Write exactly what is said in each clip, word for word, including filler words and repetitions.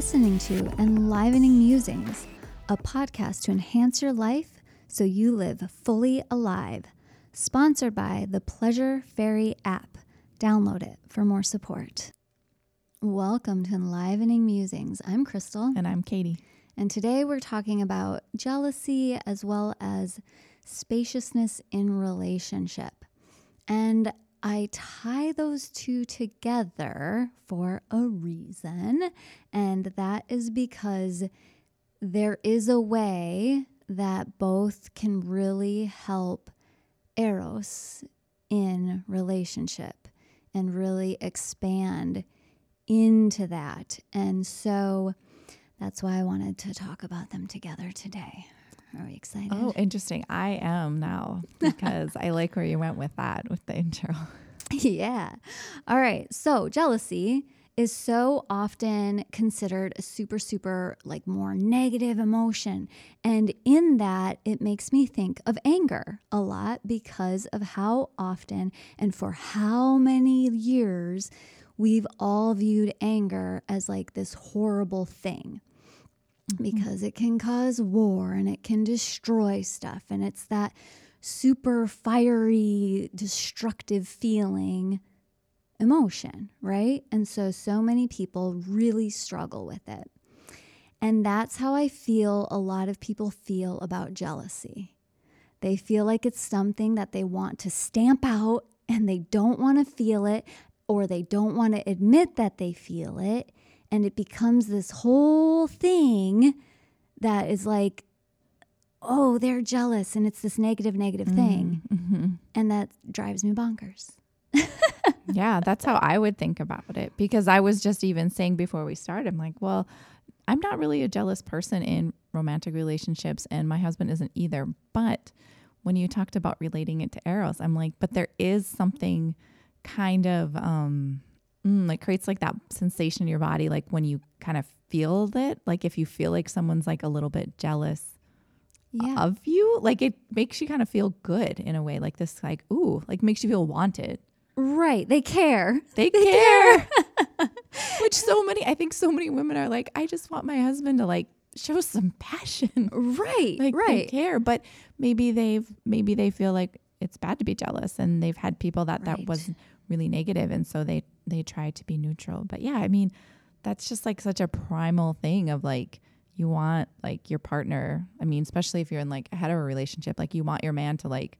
listening to Enlivening Musings, a podcast to enhance your life so you live fully alive. Sponsored by the Pleasure Fairy app. Download it for more support. Welcome to Enlivening Musings. I'm Crystal. And I'm Katie. And today we're talking about jealousy as well as spaciousness in relationship. And I tie those two together for a reason, and that is because there is a way that both can really help Eros in relationship and really expand into that. And so that's why I wanted to talk about them together today. Are we excited? Oh, interesting. I am now because I like where you went with that, with the intro. Yeah. All right. So jealousy is so often considered a super, super like more negative emotion. And in that, it makes me think of anger a lot because of how often and for how many years we've all viewed anger as like this horrible thing. Because it can cause war and it can destroy stuff. And it's that super fiery, destructive feeling emotion, right? And so, so many people really struggle with it. And that's how I feel a lot of people feel about jealousy. They feel like it's something that they want to stamp out and they don't want to feel it, or they don't want to admit that they feel it. And it becomes this whole thing that is like, oh, they're jealous. And it's this negative, negative mm, thing. Mm-hmm. And that drives me bonkers. Yeah, that's how I would think about it. Because I was just even saying before we started, I'm like, well, I'm not really a jealous person in romantic relationships. And my husband isn't either. But when you talked about relating it to Eros, I'm like, but there is something kind of... um Mm, like creates like that sensation in your body, like when you kind of feel it, like if you feel like someone's like a little bit jealous yeah. of you, like it makes you kind of feel good in a way, like this, like, ooh, like makes you feel wanted. Right. They care. They, they care. care. Which so many, I think so many women are like, I just want my husband to like show some passion. Right. Like right. They care, but maybe they've, maybe they feel like it's bad to be jealous and they've had people that right. that wasn't really negative. And so they, they try to be neutral. But yeah, I mean, that's just like such a primal thing of like, you want like your partner, I mean, especially if you're in like a hetero relationship, like you want your man to like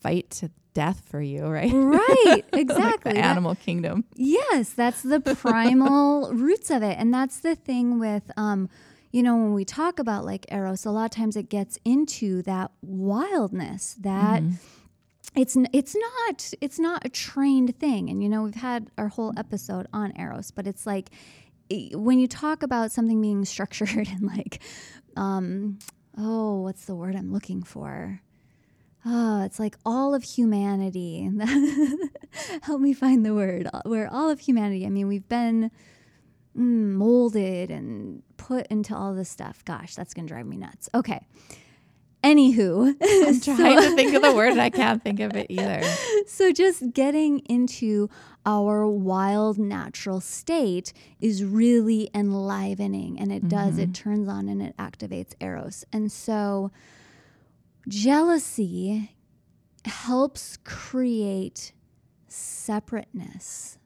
fight to death for you, right? Right, exactly. Like the animal that, kingdom. Yes, that's the primal roots of it. And that's the thing with, um, you know, when we talk about like Eros, a lot of times it gets into that wildness, that... Mm-hmm. It's it's not it's not a trained thing. And, you know, we've had our whole episode on Eros, but it's like when you talk about something being structured and like, um, oh, what's the word I'm looking for? Oh, it's like all of humanity. Help me find the word. We're all of humanity. I mean, we've been molded and put into all this stuff. Gosh, that's going to drive me nuts. Okay. Anywho, I'm trying so, to think of the word and I can't think of it either. So just getting into our wild natural state is really enlivening, and it mm-hmm. does, it turns on and it activates Eros. And so jealousy helps create separateness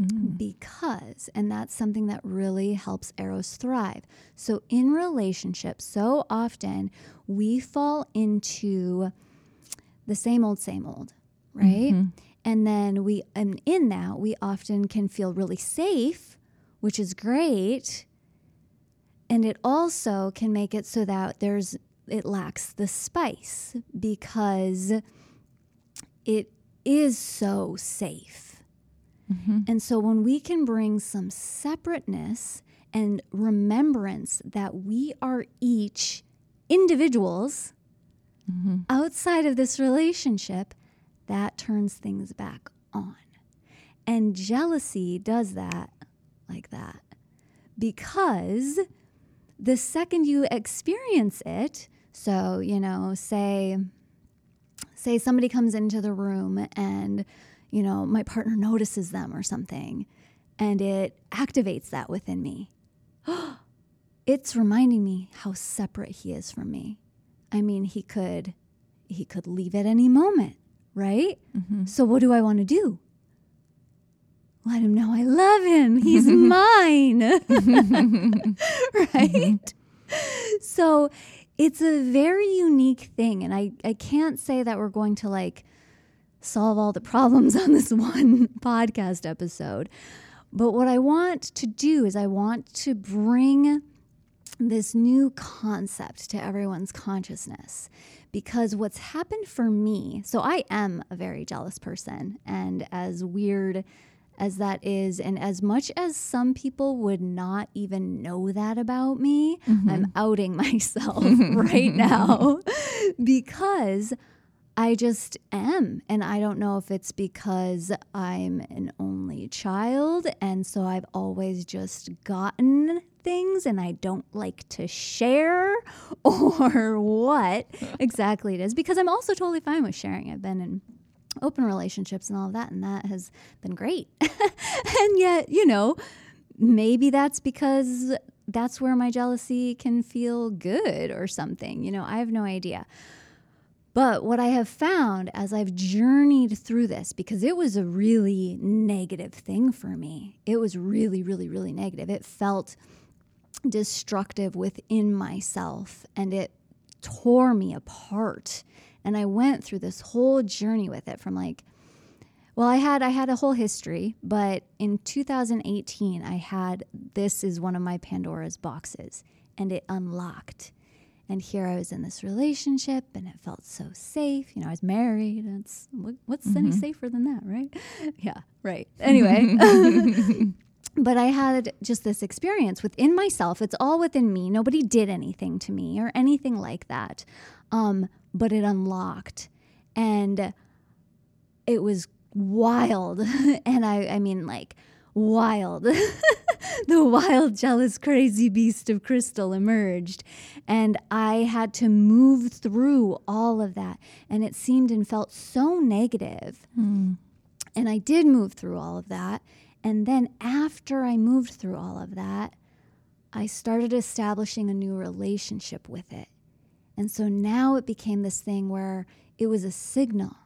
mm. because, and that's something that really helps Eros thrive. So in relationships, so often we fall into the same old, same old, right? Mm-hmm. And then we, and in that, we often can feel really safe, which is great. And it also can make it so that there's, it lacks the spice because it is so safe. Mm-hmm. And so when we can bring some separateness and remembrance that we are each individuals mm-hmm. outside of this relationship, that turns things back on. And jealousy does that like that because the second you experience it, so, you know, say, say somebody comes into the room and, you know, my partner notices them or something and it activates that within me. it's reminding me how separate he is from me. I mean, he could he could leave at any moment, right? Mm-hmm. So what do I want to do? Let him know I love him. He's mine. Right? So it's a very unique thing. And I, I can't say that we're going to like solve all the problems on this one podcast episode. But what I want to do is I want to bring this new concept to everyone's consciousness, because what's happened for me, so I am a very jealous person, and as weird as that is, and as much as some people would not even know that about me, mm-hmm. I'm outing myself right now because I just am. And I don't know if it's because I'm an only child, and so I've always just gotten things and I don't like to share, or what exactly it is, because I'm also totally fine with sharing. I've been in open relationships and all of that, and that has been great. And yet, you know, maybe that's because that's where my jealousy can feel good or something. You know, I have no idea. But what I have found as I've journeyed through this, because it was a really negative thing for me. It was really, really, really negative. It felt destructive within myself, and it tore me apart. And I went through this whole journey with it from like, well, I had I had a whole history, but in two thousand eighteen, I had, this is one of my Pandora's boxes, and it unlocked. And here I was in this relationship, and it felt so safe. You know, I was married. It's, what, what's mm-hmm. any safer than that, right? Yeah, right. Anyway. But I had just this experience within myself. It's all within me. Nobody did anything to me or anything like that. Um, but it unlocked. And it was wild. And I, I mean, like, wild. The wild, jealous, crazy beast of Crystal emerged. And I had to move through all of that. And it seemed and felt so negative. Mm. And I did move through all of that. And then after I moved through all of that, I started establishing a new relationship with it. And so now it became this thing where it was a signal.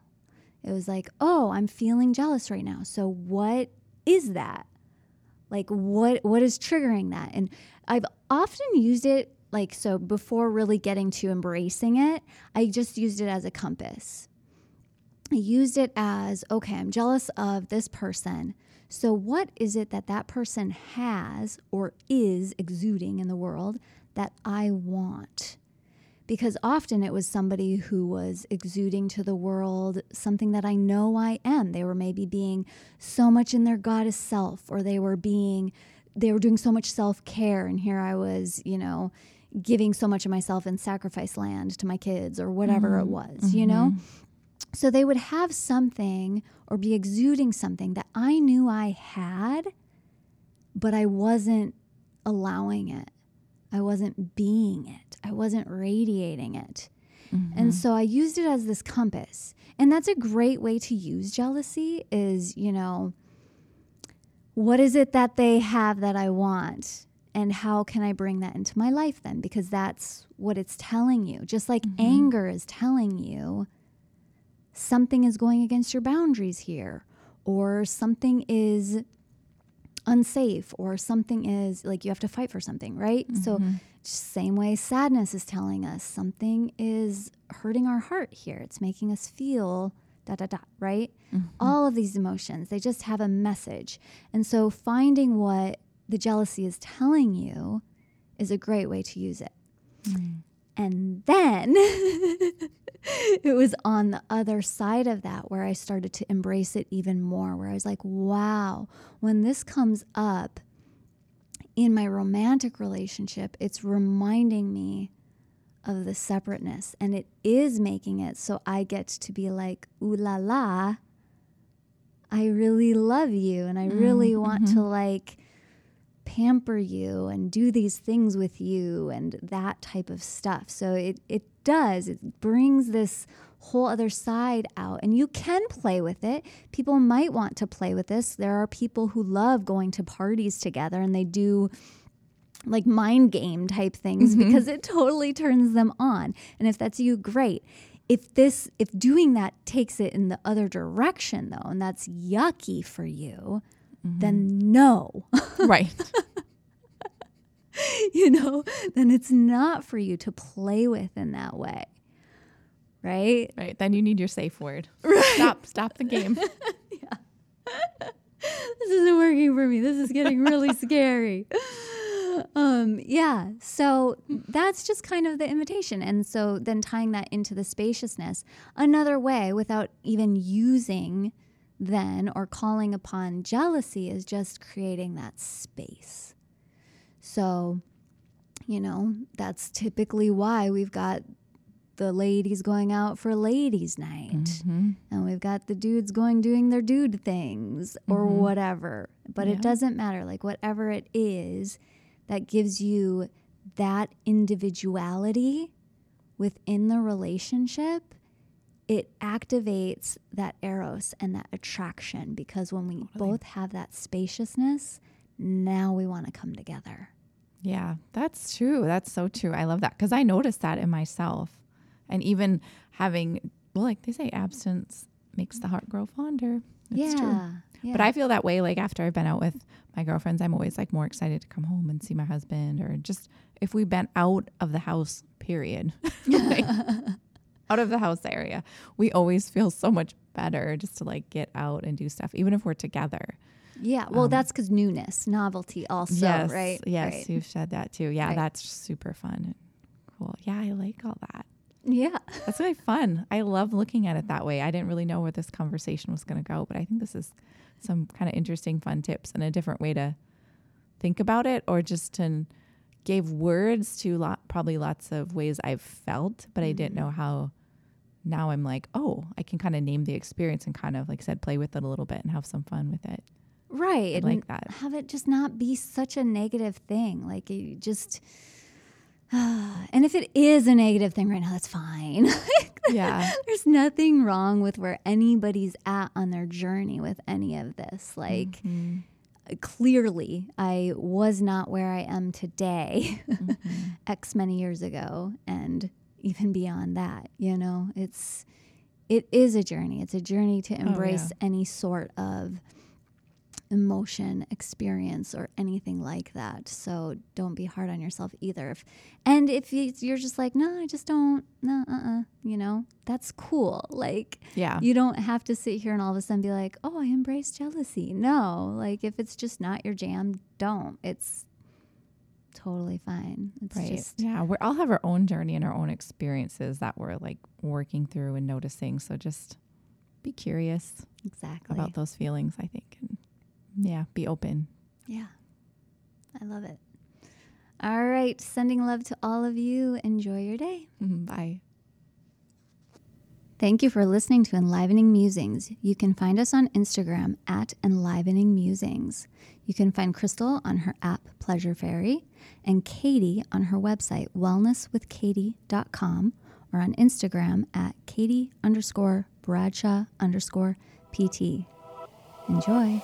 It was like, oh, I'm feeling jealous right now. So what is that? Like, what what is triggering that? And I've often used it, like, so before really getting to embracing it, I just used it as a compass. I used it as, okay, I'm jealous of this person. So what is it that that person has or is exuding in the world that I want? Because often it was somebody who was exuding to the world something that I know I am. They were maybe being so much in their goddess self, or they were being, they were doing so much self-care. And here I was, you know, giving so much of myself in sacrifice land to my kids or whatever mm-hmm. it was, mm-hmm. you know? So they would have something or be exuding something that I knew I had, but I wasn't allowing it. I wasn't being it. I wasn't radiating it. Mm-hmm. And so I used it as this compass. And that's a great way to use jealousy is, you know, what is it that they have that I want? And how can I bring that into my life then? Because that's what it's telling you. Just like mm-hmm. anger is telling you something is going against your boundaries here, or something is unsafe, or something is like you have to fight for something, right? Mm-hmm. So same way sadness is telling us something is hurting our heart here. It's making us feel da, da, da, right? Mm-hmm. All of these emotions, they just have a message. And so finding what the jealousy is telling you is a great way to use it. Mm. And then it was on the other side of that where I started to embrace it even more, where I was like, wow, when this comes up in my romantic relationship, it's reminding me of the separateness, and it is making it so I get to be like, ooh la la, I really love you, and I really mm-hmm. want to like pamper you and do these things with you and that type of stuff. So it it does. It brings this whole other side out, and you can play with it. People might want to play with this. There are people who love going to parties together, and they do like mind game type things, mm-hmm. because it totally turns them on. And if that's you, great. If this, if doing that takes it in the other direction though, and that's yucky for you, mm-hmm. then no. Right. You know, then it's not for you to play with in that way. Right? Right. Then you need your safe word. Right. Stop, stop the game. Yeah. This isn't working for me. This is getting really scary. Um, yeah. So that's just kind of the invitation. And so then tying that into the spaciousness, another way without even using then or calling upon jealousy is just creating that space. So, you know, that's typically why we've got the ladies going out for ladies' night. Mm-hmm. And we've got the dudes going doing their dude things or mm-hmm. whatever. But yeah. it doesn't matter. Like whatever it is that gives you that individuality within the relationship, it activates that eros and that attraction. Because when we totally. both have that spaciousness, now we want to come together. Yeah, that's true. That's so true. I love that because I noticed that in myself. And even having, well, like they say, absence makes the heart grow fonder. It's yeah, true. Yeah. But I feel that way, like after I've been out with my girlfriends, I'm always like more excited to come home and see my husband, or just if we've been out of the house, period, like, out of the house area, we always feel so much better just to like get out and do stuff, even if we're together. Yeah, well, um, that's because newness, novelty also, yes, right? Yes, right. You've said that too. Yeah, right. That's super fun and cool. Yeah, I like all that. Yeah. That's really fun. I love looking at it that way. I didn't really know where this conversation was going to go, but I think this is some kind of interesting, fun tips and a different way to think about it, or just to gave words to lot, probably lots of ways I've felt, but mm-hmm. I didn't know how. Now I'm like, oh, I can kind of name the experience and kind of, like I said, play with it a little bit and have some fun with it. Right. I like that. Have it just not be such a negative thing. Like you just, uh, and if it is a negative thing right now, that's fine. Yeah. There's nothing wrong with where anybody's at on their journey with any of this. Like mm-hmm. clearly I was not where I am today mm-hmm. X many years ago. And even beyond that, you know, it's, it is a journey. It's a journey to embrace oh, yeah. any sort of emotion, experience, or anything like that. So don't be hard on yourself either. If, and if you're just like, no, I just don't, no, uh-uh, you know, that's cool. Like, yeah. you don't have to sit here and all of a sudden be like, oh, I embrace jealousy. No, like if it's just not your jam, don't. It's totally fine. It's right. just. Yeah, we all have our own journey and our own experiences that we're like working through and noticing. So just be curious exactly about those feelings, I think. And yeah, be open. Yeah. I love it. All right. Sending love to all of you. Enjoy your day. Mm-hmm. Bye. Thank you for listening to Enlivening Musings. You can find us on Instagram at Enlivening Musings. You can find Crystal on her app, Pleasure Fairy, and Katie on her website, wellness with katie dot com, or on Instagram at Katie underscore Bradshaw underscore P T. Enjoy.